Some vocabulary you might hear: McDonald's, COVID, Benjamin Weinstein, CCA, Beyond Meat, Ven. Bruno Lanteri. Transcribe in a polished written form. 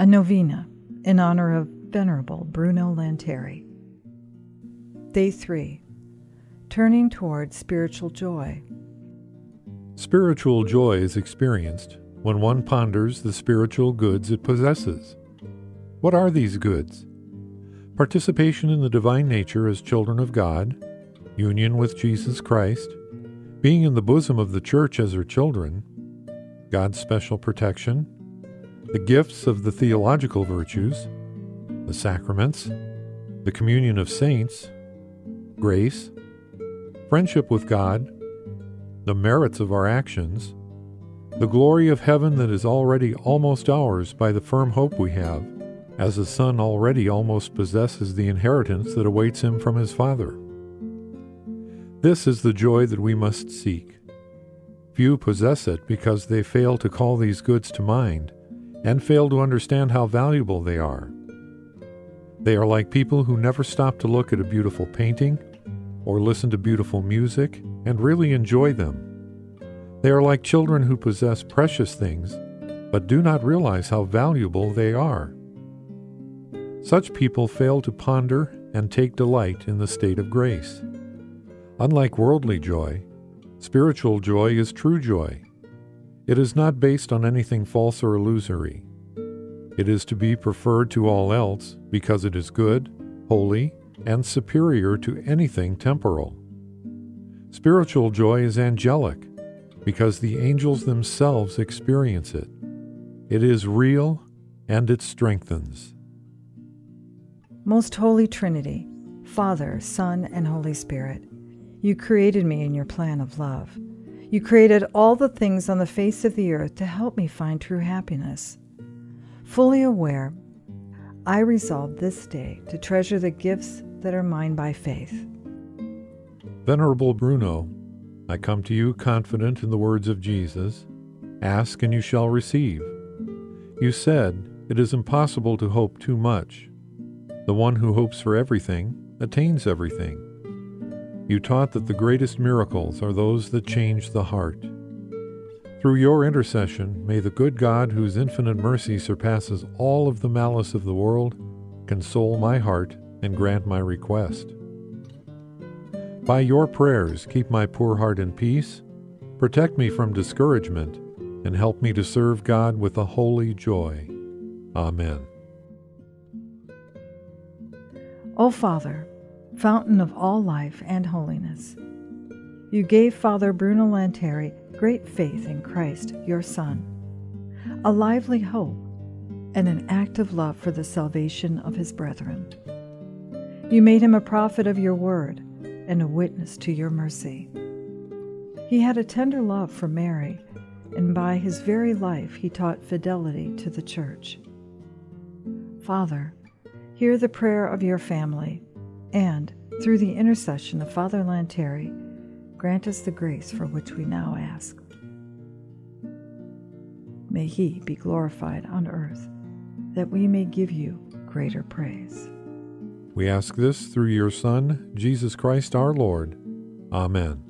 a novena in honor of Venerable Bruno Lanteri. Day 3. Turning toward spiritual joy. Spiritual joy is experienced when one ponders the spiritual goods it possesses. What are these goods? Participation in the divine nature as children of God, union with Jesus Christ, being in the bosom of the Church as her children, God's special protection, the gifts of the theological virtues, the sacraments, the communion of saints, grace, friendship with God, the merits of our actions, the glory of heaven that is already almost ours by the firm hope we have, as the Son already almost possesses the inheritance that awaits him from his Father. This is the joy that we must seek. Few possess it because they fail to call these goods to mind and fail to understand how valuable they are. They are like people who never stop to look at a beautiful painting or listen to beautiful music and really enjoy them. They are like children who possess precious things but do not realize how valuable they are. Such people fail to ponder and take delight in the state of grace. Unlike worldly joy, spiritual joy is true joy. It is not based on anything false or illusory. It is to be preferred to all else because it is good, holy, and superior to anything temporal. Spiritual joy is angelic because the angels themselves experience it. It is real and it strengthens. Most Holy Trinity, Father, Son, and Holy Spirit, you created me in your plan of love. You created all the things on the face of the earth to help me find true happiness. Fully aware, I resolve this day to treasure the gifts that are mine by faith. Venerable Bruno, I come to you confident in the words of Jesus, "Ask and you shall receive." You said, "It is impossible to hope too much. The one who hopes for everything attains everything." You taught that the greatest miracles are those that change the heart. Through your intercession, may the good God, whose infinite mercy surpasses all of the malice of the world, console my heart and grant my request. By your prayers, keep my poor heart in peace, protect me from discouragement, and help me to serve God with a holy joy. Amen. O Father, fountain of all life and holiness, you gave Father Bruno Lanteri great faith in Christ, your Son, a lively hope, and an active love for the salvation of his brethren. You made him a prophet of your word and a witness to your mercy. He had a tender love for Mary, and by his very life he taught fidelity to the Church. Father, hear the prayer of your family, and, through the intercession of Father Lanteri, grant us the grace for which we now ask. May he be glorified on earth, that we may give you greater praise. We ask this through your Son, Jesus Christ our Lord. Amen.